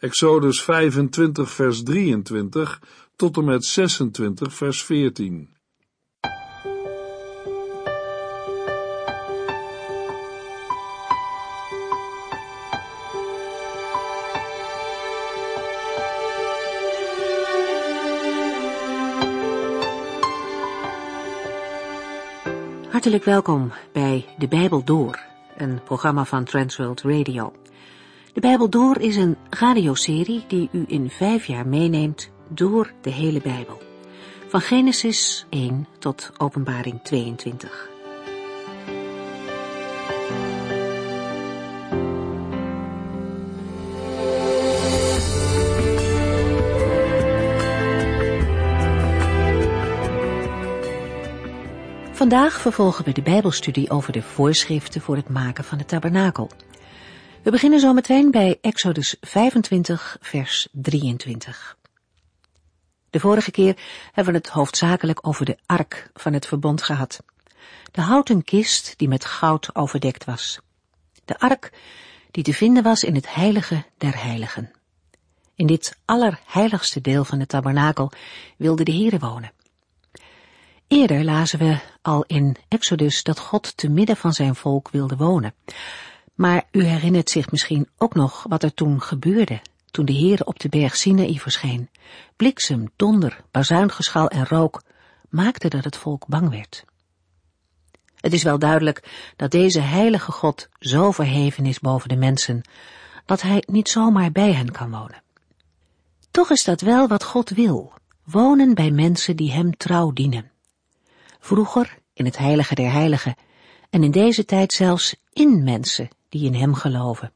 Exodus 25 vers 23 tot en met 26 vers 14. Hartelijk welkom bij De Bijbel Door, een programma van Transworld Radio. De Bijbel Door is een radioserie die u in 5 jaar meeneemt door de hele Bijbel. Van Genesis 1 tot Openbaring 22. Vandaag vervolgen we de Bijbelstudie over de voorschriften voor het maken van de tabernakel. We beginnen zo meteen bij Exodus 25 vers 23. De vorige keer hebben we het hoofdzakelijk over de ark van het verbond gehad. De houten kist die met goud overdekt was. De ark die te vinden was in het heilige der heiligen. In dit allerheiligste deel van de tabernakel wilde de Heere wonen. Eerder lazen we al in Exodus dat God te midden van zijn volk wilde wonen. Maar u herinnert zich misschien ook nog wat er toen gebeurde, toen de Heere op de berg Sinaï verscheen. Bliksem, donder, bazuingeschal en rook maakten dat het volk bang werd. Het is wel duidelijk dat deze heilige God zo verheven is boven de mensen, dat hij niet zomaar bij hen kan wonen. Toch is dat wel wat God wil, wonen bij mensen die hem trouw dienen. Vroeger, in het heilige der heiligen, en in deze tijd zelfs in mensen die in hem geloven.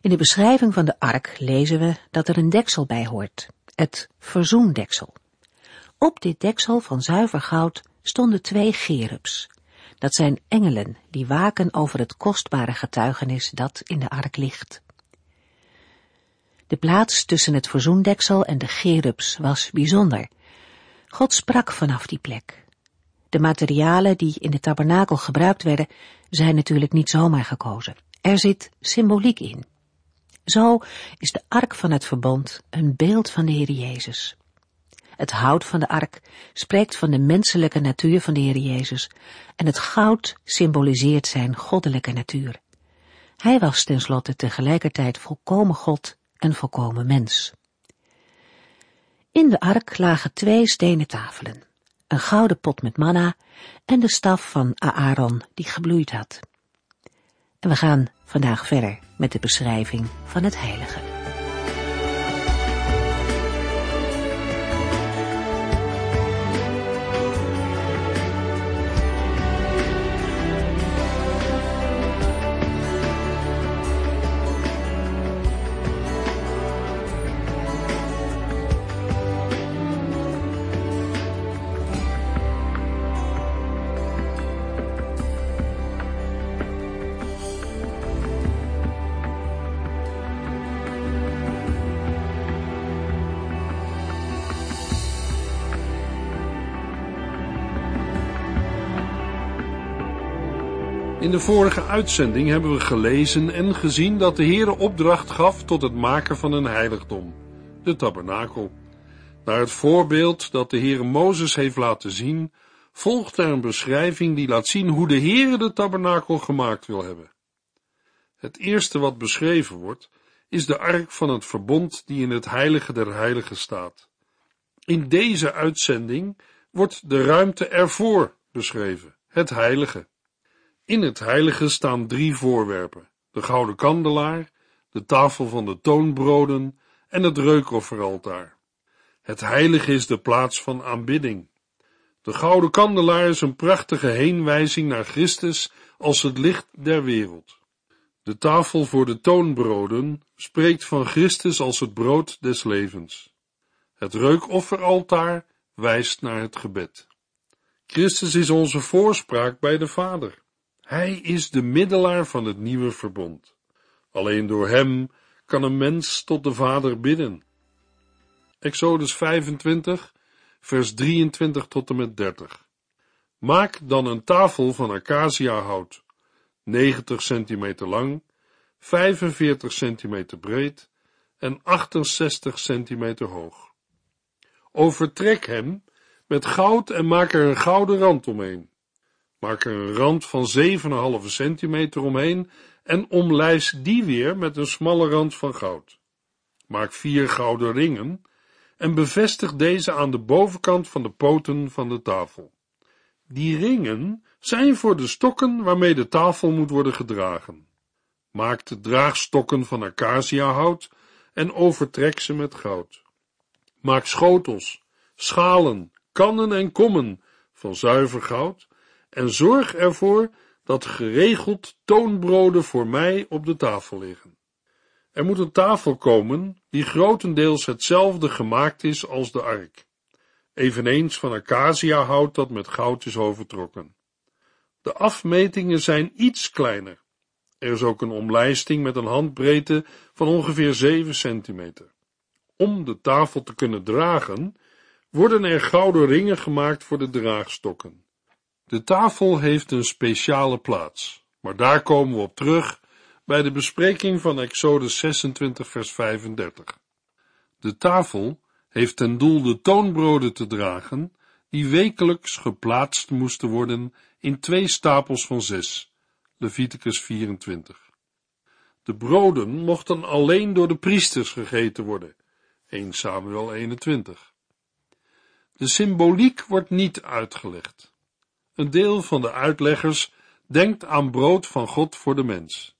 In de beschrijving van de ark lezen we dat er een deksel bij hoort, het verzoendeksel. Op dit deksel van zuiver goud stonden 2 cherubs. Dat zijn engelen die waken over het kostbare getuigenis dat in de ark ligt. De plaats tussen het verzoendeksel en de cherubs was bijzonder. God sprak vanaf die plek. De materialen die in de tabernakel gebruikt werden, zijn natuurlijk niet zomaar gekozen. Er zit symboliek in. Zo is de ark van het verbond een beeld van de Heer Jezus. Het hout van de ark spreekt van de menselijke natuur van de Heer Jezus en het goud symboliseert zijn goddelijke natuur. Hij was tenslotte tegelijkertijd volkomen God en volkomen mens. In de ark lagen 2 stenen tafelen, een gouden pot met manna en de staf van Aaron die gebloeid had. En we gaan vandaag verder met de beschrijving van het heilige. In de vorige uitzending hebben we gelezen en gezien dat de Heere opdracht gaf tot het maken van een heiligdom, de tabernakel. Naar het voorbeeld dat de Heere Mozes heeft laten zien, volgt er een beschrijving die laat zien hoe de Heere de tabernakel gemaakt wil hebben. Het eerste wat beschreven wordt, is de ark van het verbond die in het heilige der heiligen staat. In deze uitzending wordt de ruimte ervoor beschreven, het heilige. In het heilige staan 3 voorwerpen, de gouden kandelaar, de tafel van de toonbroden en het reukofferaltaar. Het heilige is de plaats van aanbidding. De gouden kandelaar is een prachtige heenwijzing naar Christus als het licht der wereld. De tafel voor de toonbroden spreekt van Christus als het brood des levens. Het reukofferaltaar wijst naar het gebed. Christus is onze voorspraak bij de Vader. Hij is de middelaar van het nieuwe verbond. Alleen door hem kan een mens tot de Vader bidden. Exodus 25, vers 23 tot en met 30. Maak dan een tafel van acaciahout, 90 centimeter lang, 45 centimeter breed en 68 centimeter hoog. Overtrek hem met goud en maak er een gouden rand omheen. Maak er een rand van 7,5 centimeter omheen en omlijst die weer met een smalle rand van goud. Maak 4 gouden ringen en bevestig deze aan de bovenkant van de poten van de tafel. Die ringen zijn voor de stokken waarmee de tafel moet worden gedragen. Maak de draagstokken van acaciahout en overtrek ze met goud. Maak schotels, schalen, kannen en kommen van zuiver goud en zorg ervoor dat geregeld toonbroden voor mij op de tafel liggen. Er moet een tafel komen die grotendeels hetzelfde gemaakt is als de ark, eveneens van acaciahout dat met goud is overtrokken. De afmetingen zijn iets kleiner. Er is ook een omlijsting met een handbreedte van ongeveer 7 centimeter. Om de tafel te kunnen dragen, worden er gouden ringen gemaakt voor de draagstokken. De tafel heeft een speciale plaats, maar daar komen we op terug bij de bespreking van Exodus 26 vers 35. De tafel heeft ten doel de toonbroden te dragen, die wekelijks geplaatst moesten worden in 2 stapels van 6, Leviticus 24. De broden mochten alleen door de priesters gegeten worden, 1 Samuel 21. De symboliek wordt niet uitgelegd. Een deel van de uitleggers denkt aan brood van God voor de mens.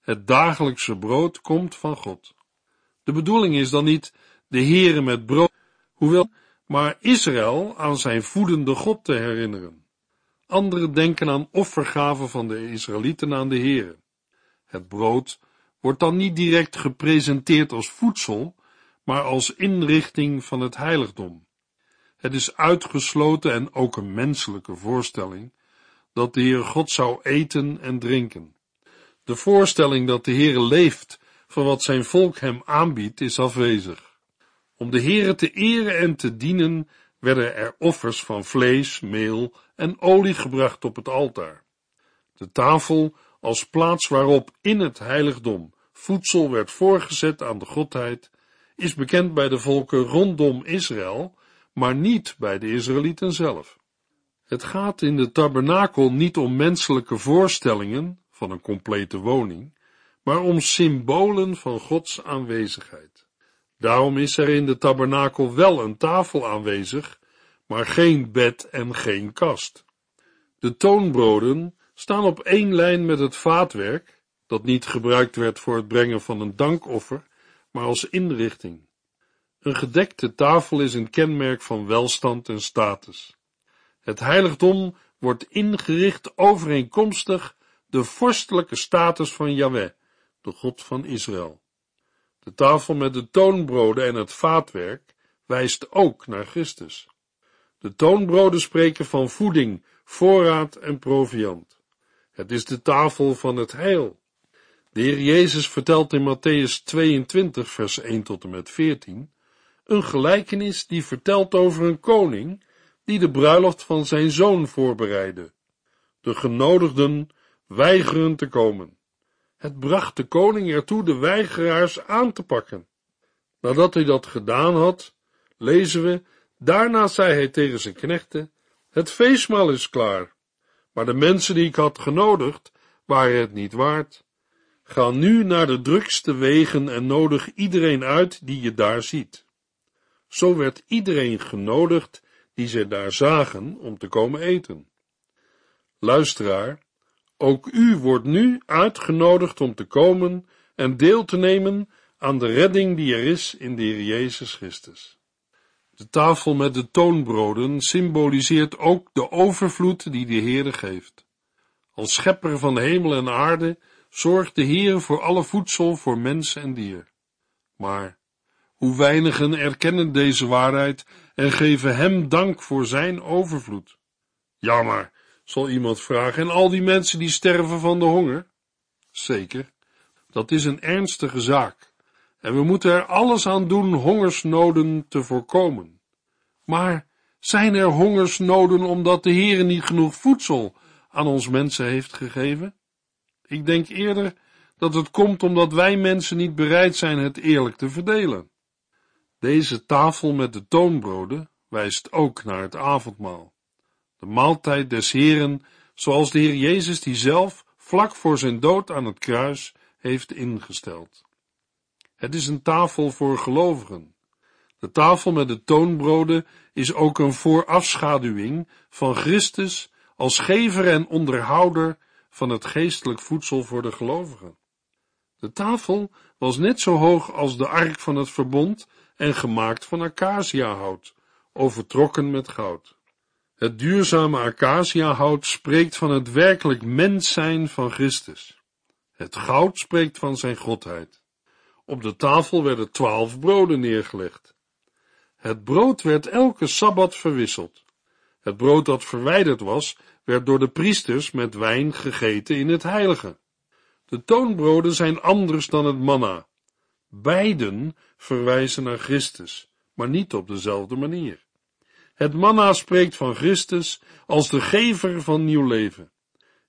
Het dagelijkse brood komt van God. De bedoeling is dan niet de Heere met brood, hoewel, maar Israël aan zijn voedende God te herinneren. Anderen denken aan offergaven van de Israëlieten aan de Heere. Het brood wordt dan niet direct gepresenteerd als voedsel, maar als inrichting van het heiligdom. Het is uitgesloten en ook een menselijke voorstelling, dat de Heere God zou eten en drinken. De voorstelling dat de Heere leeft van wat zijn volk hem aanbiedt, is afwezig. Om de Heere te eren en te dienen, werden er offers van vlees, meel en olie gebracht op het altaar. De tafel als plaats waarop in het heiligdom voedsel werd voorgezet aan de Godheid, is bekend bij de volken rondom Israël, maar niet bij de Israëlieten zelf. Het gaat in de tabernakel niet om menselijke voorstellingen van een complete woning, maar om symbolen van Gods aanwezigheid. Daarom is er in de tabernakel wel een tafel aanwezig, maar geen bed en geen kast. De toonbroden staan op één lijn met het vaatwerk, dat niet gebruikt werd voor het brengen van een dankoffer, maar als inrichting. Een gedekte tafel is een kenmerk van welstand en status. Het heiligdom wordt ingericht overeenkomstig de vorstelijke status van Yahweh, de God van Israël. De tafel met de toonbroden en het vaatwerk wijst ook naar Christus. De toonbroden spreken van voeding, voorraad en proviand. Het is de tafel van het heil. De Heer Jezus vertelt in Mattheüs 22 vers 1 tot en met 14 een gelijkenis die vertelt over een koning die de bruiloft van zijn zoon voorbereidde. De genodigden weigeren te komen. Het bracht de koning ertoe de weigeraars aan te pakken. Nadat hij dat gedaan had, lezen we, daarna zei hij tegen zijn knechten, het feestmaal is klaar, maar de mensen die ik had genodigd, waren het niet waard. Ga nu naar de drukste wegen en nodig iedereen uit die je daar ziet. Zo werd iedereen genodigd die ze daar zagen om te komen eten. Luisteraar, ook u wordt nu uitgenodigd om te komen en deel te nemen aan de redding die er is in de Heer Jezus Christus. De tafel met de toonbroden symboliseert ook de overvloed die de Heere geeft. Als schepper van hemel en aarde zorgt de Heere voor alle voedsel voor mens en dier. Maar hoe weinigen erkennen deze waarheid en geven hem dank voor zijn overvloed. Ja, maar, zal iemand vragen, en al die mensen die sterven van de honger? Zeker, dat is een ernstige zaak, en we moeten er alles aan doen hongersnoden te voorkomen. Maar zijn er hongersnoden omdat de Heere niet genoeg voedsel aan ons mensen heeft gegeven? Ik denk eerder dat het komt omdat wij mensen niet bereid zijn het eerlijk te verdelen. Deze tafel met de toonbroden wijst ook naar het avondmaal. De maaltijd des Heren, zoals de Heer Jezus die zelf, vlak voor zijn dood aan het kruis, heeft ingesteld. Het is een tafel voor gelovigen. De tafel met de toonbroden is ook een voorafschaduwing van Christus als gever en onderhouder van het geestelijk voedsel voor de gelovigen. De tafel was net zo hoog als de ark van het verbond en gemaakt van acaciahout, overtrokken met goud. Het duurzame acaciahout spreekt van het werkelijk mens zijn van Christus. Het goud spreekt van zijn godheid. Op de tafel werden 12 broden neergelegd. Het brood werd elke sabbat verwisseld. Het brood dat verwijderd was, werd door de priesters met wijn gegeten in het heilige. De toonbroden zijn anders dan het manna. Beiden verwijzen naar Christus, maar niet op dezelfde manier. Het manna spreekt van Christus als de gever van nieuw leven.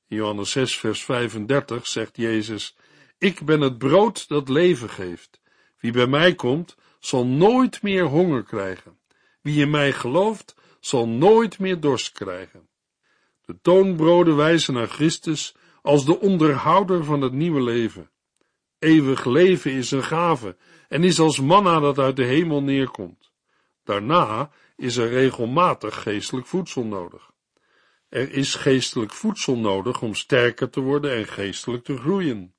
In Johannes 6 vers 35 zegt Jezus: Ik ben het brood dat leven geeft. Wie bij mij komt, zal nooit meer honger krijgen. Wie in mij gelooft, zal nooit meer dorst krijgen. De toonbroden wijzen naar Christus als de onderhouder van het nieuwe leven. Eeuwig leven is een gave en is als manna dat uit de hemel neerkomt. Daarna is er regelmatig geestelijk voedsel nodig. Er is geestelijk voedsel nodig om sterker te worden en geestelijk te groeien.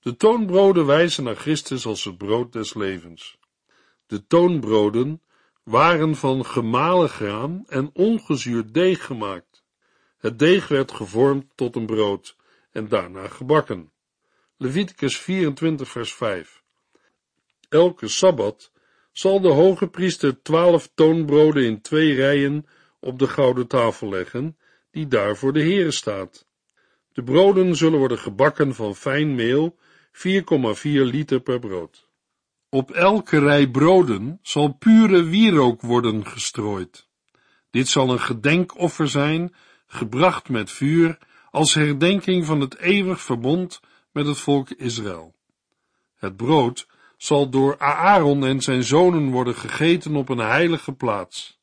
De toonbroden wijzen naar Christus als het brood des levens. De toonbroden waren van gemalen graan en ongezuurd deeg gemaakt. Het deeg werd gevormd tot een brood en daarna gebakken. Leviticus 24 vers 5. Elke sabbat zal de hoge priester 12 toonbroden in 2 rijen op de gouden tafel leggen, die daar voor de Heere staat. De broden zullen worden gebakken van fijn meel, 4,4 liter per brood. Op elke rij broden zal pure wierook worden gestrooid. Dit zal een gedenkoffer zijn, gebracht met vuur, als herdenking van het eeuwig verbond met het volk Israël. Het brood zal door Aaron en zijn zonen worden gegeten op een heilige plaats.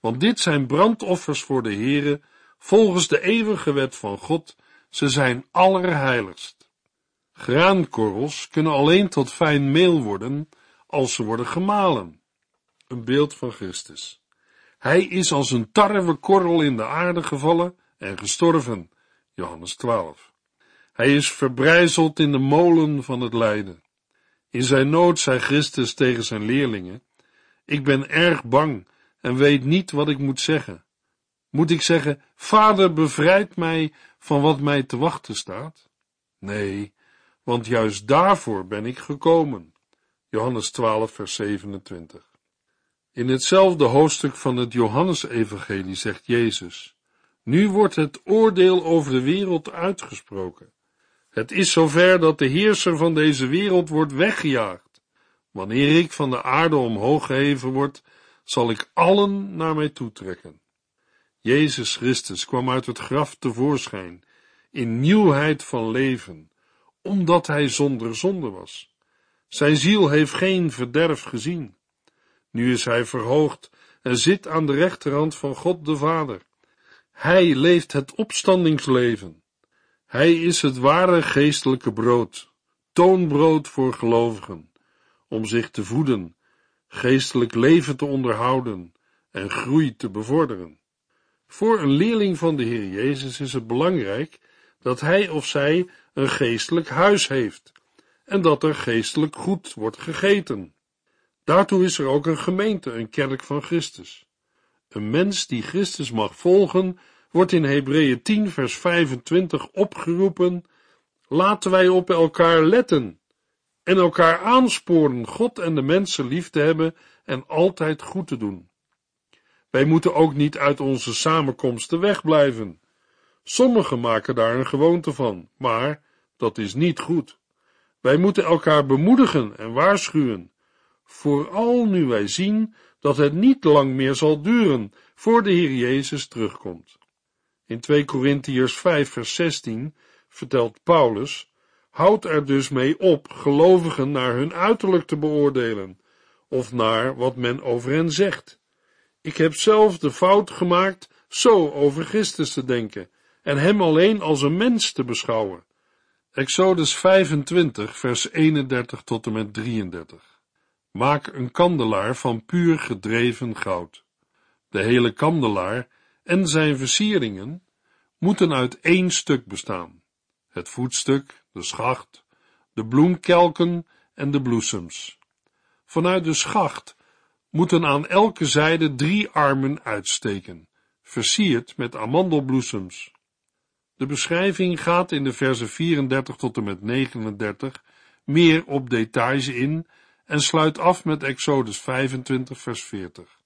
Want dit zijn brandoffers voor de Heere, volgens de eeuwige wet van God, ze zijn allerheiligst. Graankorrels kunnen alleen tot fijn meel worden als ze worden gemalen. Een beeld van Christus. Hij is als een tarwekorrel in de aarde gevallen en gestorven. Johannes 12. Hij is verbrijzeld in de molen van het lijden. In zijn nood zei Christus tegen zijn leerlingen: Ik ben erg bang en weet niet wat ik moet zeggen. Moet ik zeggen: Vader, bevrijd mij van wat mij te wachten staat? Nee, want juist daarvoor ben ik gekomen. Johannes 12 vers 27. In hetzelfde hoofdstuk van het Johannes-evangelie zegt Jezus: Nu wordt het oordeel over de wereld uitgesproken. Het is zover dat de heerser van deze wereld wordt weggejaagd. Wanneer ik van de aarde omhoog geheven word, zal ik allen naar mij toetrekken. Jezus Christus kwam uit het graf tevoorschijn, in nieuwheid van leven, omdat hij zonder zonde was. Zijn ziel heeft geen verderf gezien. Nu is hij verhoogd en zit aan de rechterhand van God de Vader. Hij leeft het opstandingsleven. Hij is het ware geestelijke brood, toonbrood voor gelovigen, om zich te voeden, geestelijk leven te onderhouden en groei te bevorderen. Voor een leerling van de Heer Jezus is het belangrijk dat hij of zij een geestelijk huis heeft en dat er geestelijk goed wordt gegeten. Daartoe is er ook een gemeente, een kerk van Christus. Een mens die Christus mag volgen, wordt in Hebreeën 10 vers 25 opgeroepen: Laten wij op elkaar letten en elkaar aansporen God en de mensen lief te hebben en altijd goed te doen. Wij moeten ook niet uit onze samenkomsten wegblijven. Sommigen maken daar een gewoonte van, maar dat is niet goed. Wij moeten elkaar bemoedigen en waarschuwen, vooral nu wij zien dat het niet lang meer zal duren voor de Heer Jezus terugkomt. In 2 Corinthiërs 5 vers 16 vertelt Paulus: Houd er dus mee op gelovigen naar hun uiterlijk te beoordelen, of naar wat men over hen zegt. Ik heb zelf de fout gemaakt zo over Christus te denken en hem alleen als een mens te beschouwen. Exodus 25, vers 31 tot en met 33. Maak een kandelaar van puur gedreven goud. De hele kandelaar en zijn versieringen moeten uit één stuk bestaan. Het voetstuk, de schacht, de bloemkelken en de bloesems. Vanuit de schacht moeten aan elke zijde 3 armen uitsteken, versierd met amandelbloesems. De beschrijving gaat in de verzen 34 tot en met 39 meer op details in en sluit af met Exodus 25 vers 40.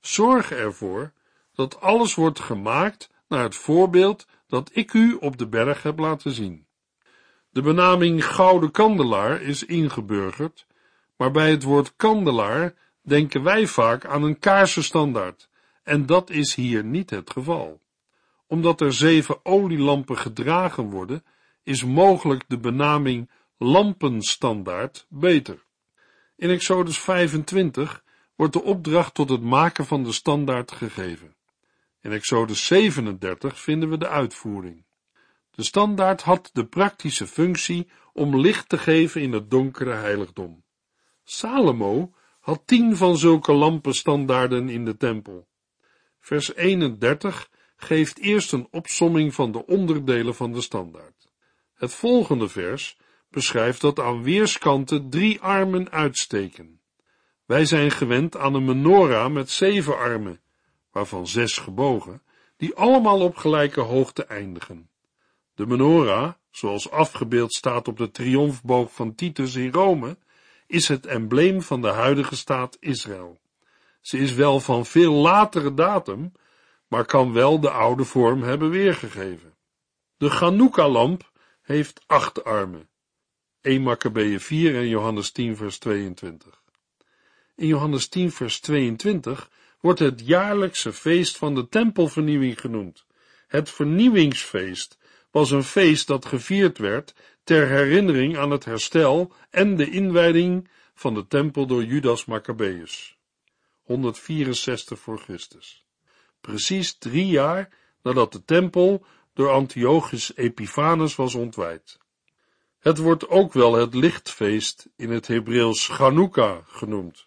Zorg ervoor dat alles wordt gemaakt naar het voorbeeld dat ik u op de berg heb laten zien. De benaming gouden kandelaar is ingeburgerd, maar bij het woord kandelaar denken wij vaak aan een kaarsenstandaard, en dat is hier niet het geval. Omdat er 7 olielampen gedragen worden, is mogelijk de benaming lampenstandaard beter. In Exodus 25 wordt de opdracht tot het maken van de standaard gegeven. In Exodus 37 vinden we de uitvoering. De standaard had de praktische functie om licht te geven in het donkere heiligdom. Salomo had 10 van zulke lampenstandaarden in de tempel. Vers 31 geeft eerst een opsomming van de onderdelen van de standaard. Het volgende vers beschrijft dat aan weerskanten 3 armen uitsteken. Wij zijn gewend aan een menorah met 7 armen, waarvan 6 gebogen, die allemaal op gelijke hoogte eindigen. De menorah, zoals afgebeeld staat op de triomfboog van Titus in Rome, is het embleem van de huidige staat Israël. Ze is wel van veel latere datum, maar kan wel de oude vorm hebben weergegeven. De Chanukka-lamp heeft 8 armen. 1 Maccabeeën 4 en Johannes 10 vers 22. In Johannes 10 vers 22 wordt het jaarlijkse feest van de tempelvernieuwing genoemd. Het vernieuwingsfeest was een feest dat gevierd werd ter herinnering aan het herstel en de inwijding van de tempel door Judas Maccabeus, 164 voor Christus. Precies 3 jaar nadat de tempel door Antiochus Epiphanes was ontwijd. Het wordt ook wel het lichtfeest in het Hebreeuws Chanukka genoemd.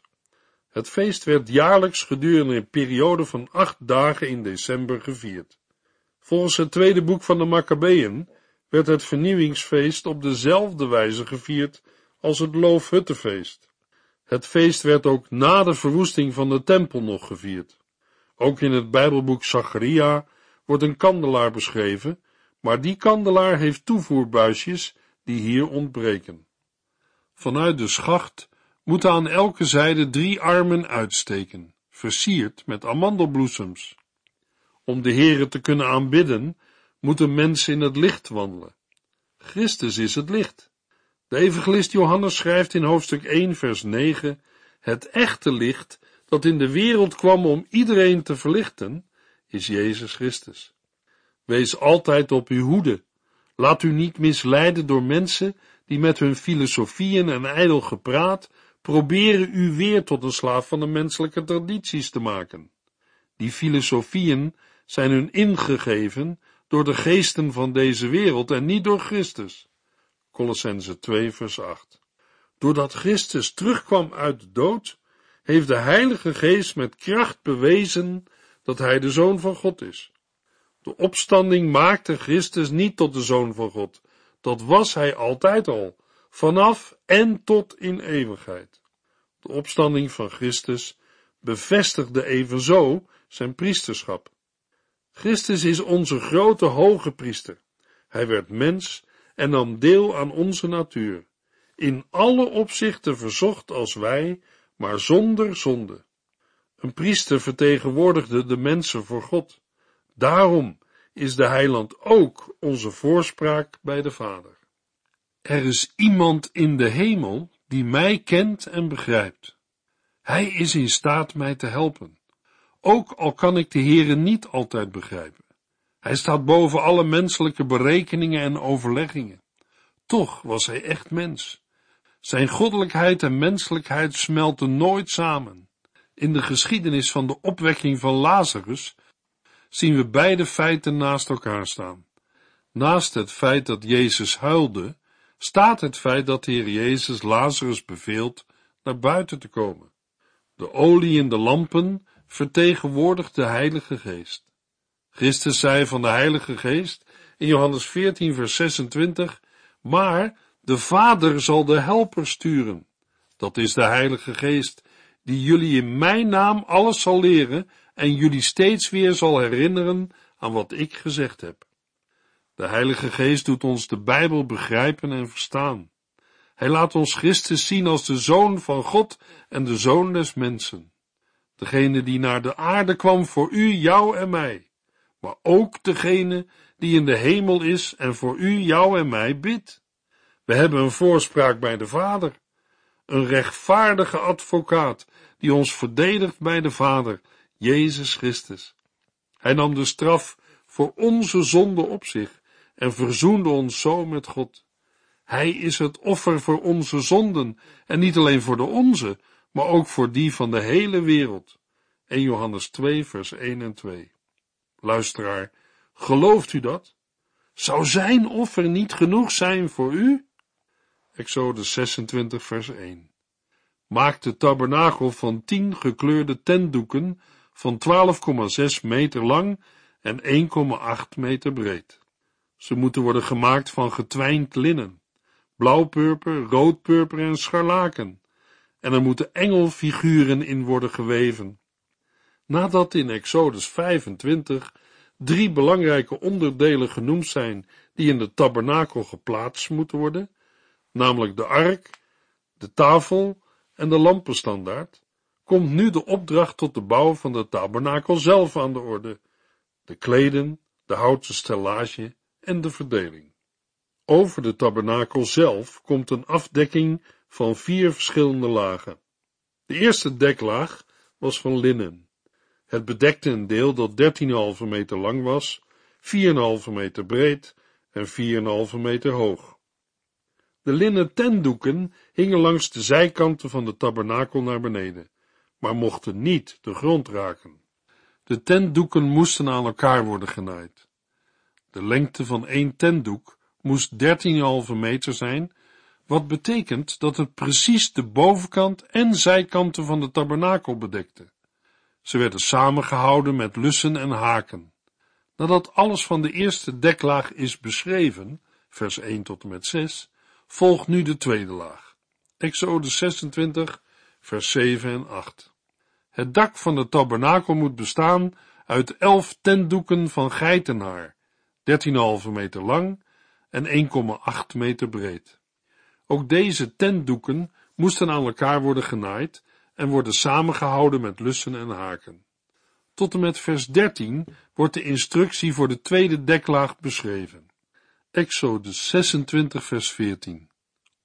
Het feest werd jaarlijks gedurende een periode van 8 dagen in december gevierd. Volgens het tweede boek van de Maccabeeën werd het vernieuwingsfeest op dezelfde wijze gevierd als het Loofhuttenfeest. Het feest werd ook na de verwoesting van de tempel nog gevierd. Ook in het Bijbelboek Zacharia wordt een kandelaar beschreven, maar die kandelaar heeft toevoerbuisjes die hier ontbreken. Vanuit de schacht moeten aan elke zijde 3 armen uitsteken, versierd met amandelbloesems. Om de Here te kunnen aanbidden, moeten mensen in het licht wandelen. Christus is het licht. De evangelist Johannes schrijft in hoofdstuk 1 vers 9, het echte licht dat in de wereld kwam om iedereen te verlichten, is Jezus Christus. Wees altijd op uw hoede. Laat u niet misleiden door mensen die met hun filosofieën en ijdel gepraat proberen u weer tot een slaaf van de menselijke tradities te maken. Die filosofieën zijn hun ingegeven door de geesten van deze wereld en niet door Christus. Colossenzen 2 vers 8. Doordat Christus terugkwam uit de dood, heeft de Heilige Geest met kracht bewezen dat hij de Zoon van God is. De opstanding maakte Christus niet tot de Zoon van God. Dat was hij altijd al, vanaf en tot in eeuwigheid. De opstanding van Christus bevestigde evenzo zijn priesterschap. Christus is onze grote hoge priester. Hij werd mens en nam deel aan onze natuur. In alle opzichten verzocht als wij, maar zonder zonde. Een priester vertegenwoordigde de mensen voor God. Daarom is de heiland ook onze voorspraak bij de Vader. Er is iemand in de hemel die mij kent en begrijpt. Hij is in staat mij te helpen. Ook al kan ik de Heere niet altijd begrijpen. Hij staat boven alle menselijke berekeningen en overleggingen. Toch was hij echt mens. Zijn goddelijkheid en menselijkheid smelten nooit samen. In de geschiedenis van de opwekking van Lazarus zien we beide feiten naast elkaar staan. Naast het feit dat Jezus huilde, staat het feit dat de Heer Jezus Lazarus beveelt naar buiten te komen. De olie in de lampen vertegenwoordigt de Heilige Geest. Christus zei van de Heilige Geest in Johannes 14 vers 26, maar de Vader zal de Helper sturen. Dat is de Heilige Geest, die jullie in mijn naam alles zal leren en jullie steeds weer zal herinneren aan wat ik gezegd heb. De Heilige Geest doet ons de Bijbel begrijpen en verstaan. Hij laat ons Christus zien als de Zoon van God en de Zoon des mensen. Degene die naar de aarde kwam voor u, jou en mij, maar ook degene die in de hemel is en voor u, jou en mij bidt. We hebben een voorspraak bij de Vader, een rechtvaardige advocaat die ons verdedigt bij de Vader, Jezus Christus. Hij nam de straf voor onze zonde op zich en verzoende ons zo met God. Hij is het offer voor onze zonden en niet alleen voor de onze, maar ook voor die van de hele wereld. 1 Johannes 2 vers 1 en 2. Luisteraar, gelooft u dat? Zou zijn offer niet genoeg zijn voor u? Exodus 26 vers 1. Maak de tabernakel van 10 gekleurde tentdoeken van 12,6 meter lang en 1,8 meter breed. Ze moeten worden gemaakt van getwijnd linnen, blauwpurper, roodpurper en scharlaken, en er moeten engelfiguren in worden geweven. Nadat in Exodus 25 3 belangrijke onderdelen genoemd zijn die in de tabernakel geplaatst moeten worden, namelijk de ark, de tafel en de lampenstandaard, komt nu de opdracht tot de bouw van de tabernakel zelf aan de orde, de kleden, de houten stellage en de verdeling. Over de tabernakel zelf komt een afdekking van 4 verschillende lagen. De eerste deklaag was van linnen. Het bedekte een deel dat 13,5 meter lang was, 4,5 meter breed en 4,5 meter hoog. De linnen tentdoeken hingen langs de zijkanten van de tabernakel naar beneden, maar mochten niet de grond raken. De tentdoeken moesten aan elkaar worden genaaid. De lengte van 1 tentdoek moest 13,5 meter zijn, wat betekent dat het precies de bovenkant en zijkanten van de tabernakel bedekte. Ze werden samengehouden met lussen en haken. Nadat alles van de eerste deklaag is beschreven, vers 1 tot en met 6, volgt nu de tweede laag. Exode 26, vers 7 en 8. Het dak van de tabernakel moet bestaan uit 11 tentdoeken van geitenhaar, 13,5 meter lang en 1,8 meter breed. Ook deze tentdoeken moesten aan elkaar worden genaaid en worden samengehouden met lussen en haken. Tot en met vers 13 wordt de instructie voor de tweede deklaag beschreven. Exodus 26 vers 14.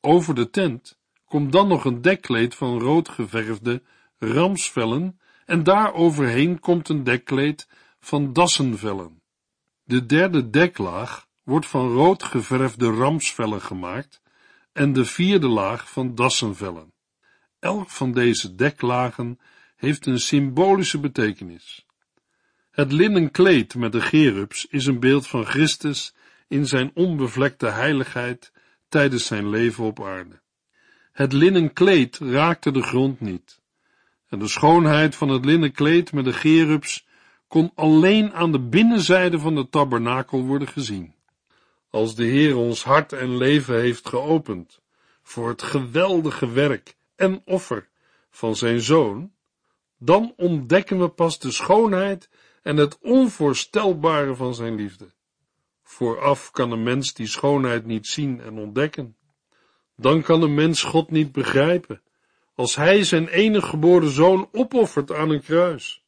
Over de tent komt dan nog een dekkleed van rood geverfde ramsvellen en daaroverheen komt een dekkleed van dassenvellen. De derde deklaag wordt van rood geverfde ramsvellen gemaakt en de vierde laag van dassenvellen. Elk van deze deklagen heeft een symbolische betekenis. Het linnen kleed met de cherubs is een beeld van Christus in zijn onbevlekte heiligheid tijdens zijn leven op aarde. Het linnen kleed raakte de grond niet. En de schoonheid van het linnen kleed met de cherubs kon alleen aan de binnenzijde van de tabernakel worden gezien. Als de Heer ons hart en leven heeft geopend voor het geweldige werk en offer van zijn Zoon, dan ontdekken we pas de schoonheid en het onvoorstelbare van zijn liefde. Vooraf kan een mens die schoonheid niet zien en ontdekken. Dan kan een mens God niet begrijpen, als hij zijn enige geboren zoon opoffert aan een kruis.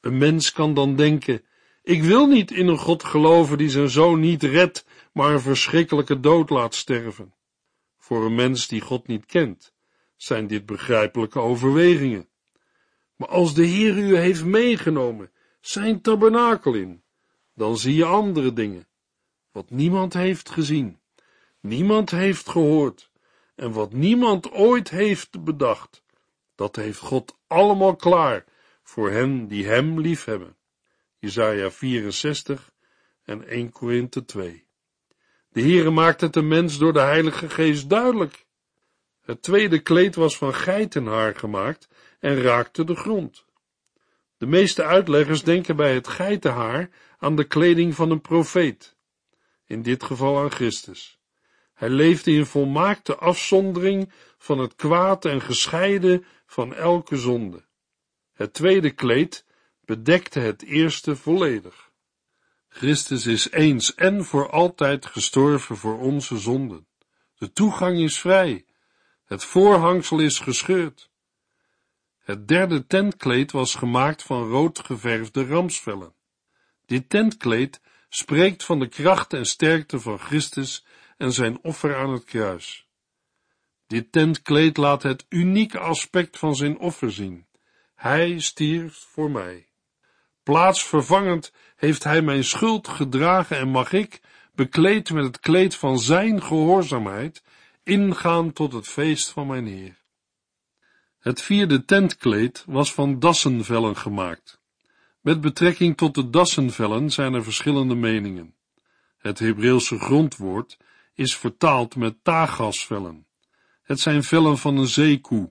Een mens kan dan denken, ik wil niet in een God geloven die zijn zoon niet redt, maar een verschrikkelijke dood laat sterven. Voor een mens die God niet kent, zijn dit begrijpelijke overwegingen. Maar als de Heer u heeft meegenomen, zijn tabernakel in, dan zie je andere dingen, wat niemand heeft gezien, niemand heeft gehoord en wat niemand ooit heeft bedacht, dat heeft God allemaal klaar voor hen die hem liefhebben. Jesaja 64 en 1 Korinthe 2. De Heere maakt het de mens door de Heilige Geest duidelijk. Het tweede kleed was van geitenhaar gemaakt en raakte de grond. De meeste uitleggers denken bij het geitenhaar aan de kleding van een profeet, in dit geval aan Christus. Hij leefde in volmaakte afzondering van het kwaad en gescheiden van elke zonde. Het tweede kleed bedekte het eerste volledig. Christus is eens en voor altijd gestorven voor onze zonden. De toegang is vrij. Het voorhangsel is gescheurd. Het derde tentkleed was gemaakt van rood geverfde ramsvellen. Dit tentkleed spreekt van de kracht en sterkte van Christus en zijn offer aan het kruis. Dit tentkleed laat het unieke aspect van zijn offer zien. Hij stierf voor mij. Plaatsvervangend heeft hij mijn schuld gedragen en mag ik, bekleed met het kleed van zijn gehoorzaamheid, ingaan tot het feest van mijn Heer. Het vierde tentkleed was van dassenvellen gemaakt. Met betrekking tot de dassenvellen zijn er verschillende meningen. Het Hebreeuwse grondwoord is vertaald met tagasvellen. Het zijn vellen van een zeekoe.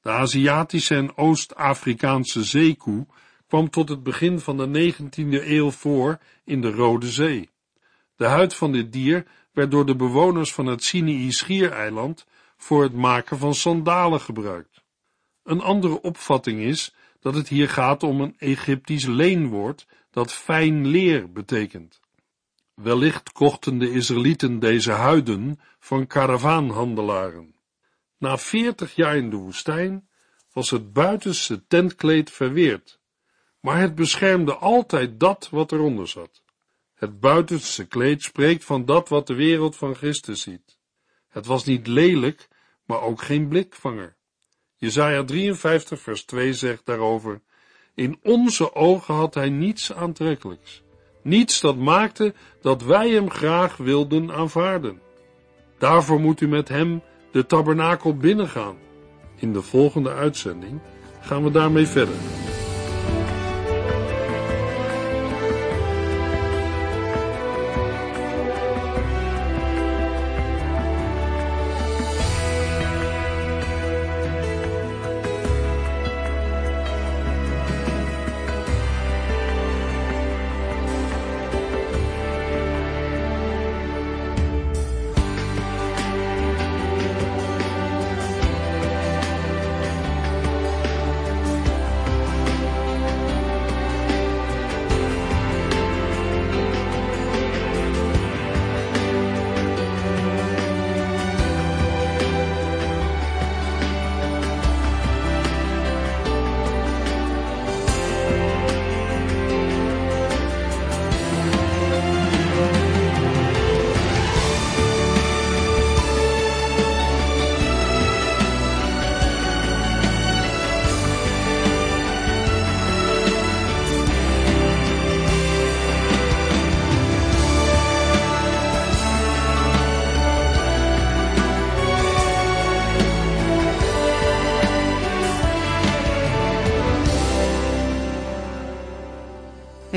De Aziatische en Oost-Afrikaanse zeekoe kwam tot het begin van de 19e eeuw voor in de Rode Zee. De huid van dit dier werd door de bewoners van het Sinaï-schiereiland voor het maken van sandalen gebruikt. Een andere opvatting is dat het hier gaat om een Egyptisch leenwoord dat fijn leer betekent. Wellicht kochten de Israëlieten deze huiden van karavaanhandelaren. Na 40 jaar in de woestijn was het buitenste tentkleed verweerd, maar het beschermde altijd dat wat eronder zat. Het buitenste kleed spreekt van dat wat de wereld van Christus ziet. Het was niet lelijk, maar ook geen blikvanger. Jesaja 53 vers 2 zegt daarover: in onze ogen had hij niets aantrekkelijks. Niets dat maakte dat wij hem graag wilden aanvaarden. Daarvoor moet u met hem de tabernakel binnengaan. In de volgende uitzending gaan we daarmee verder. U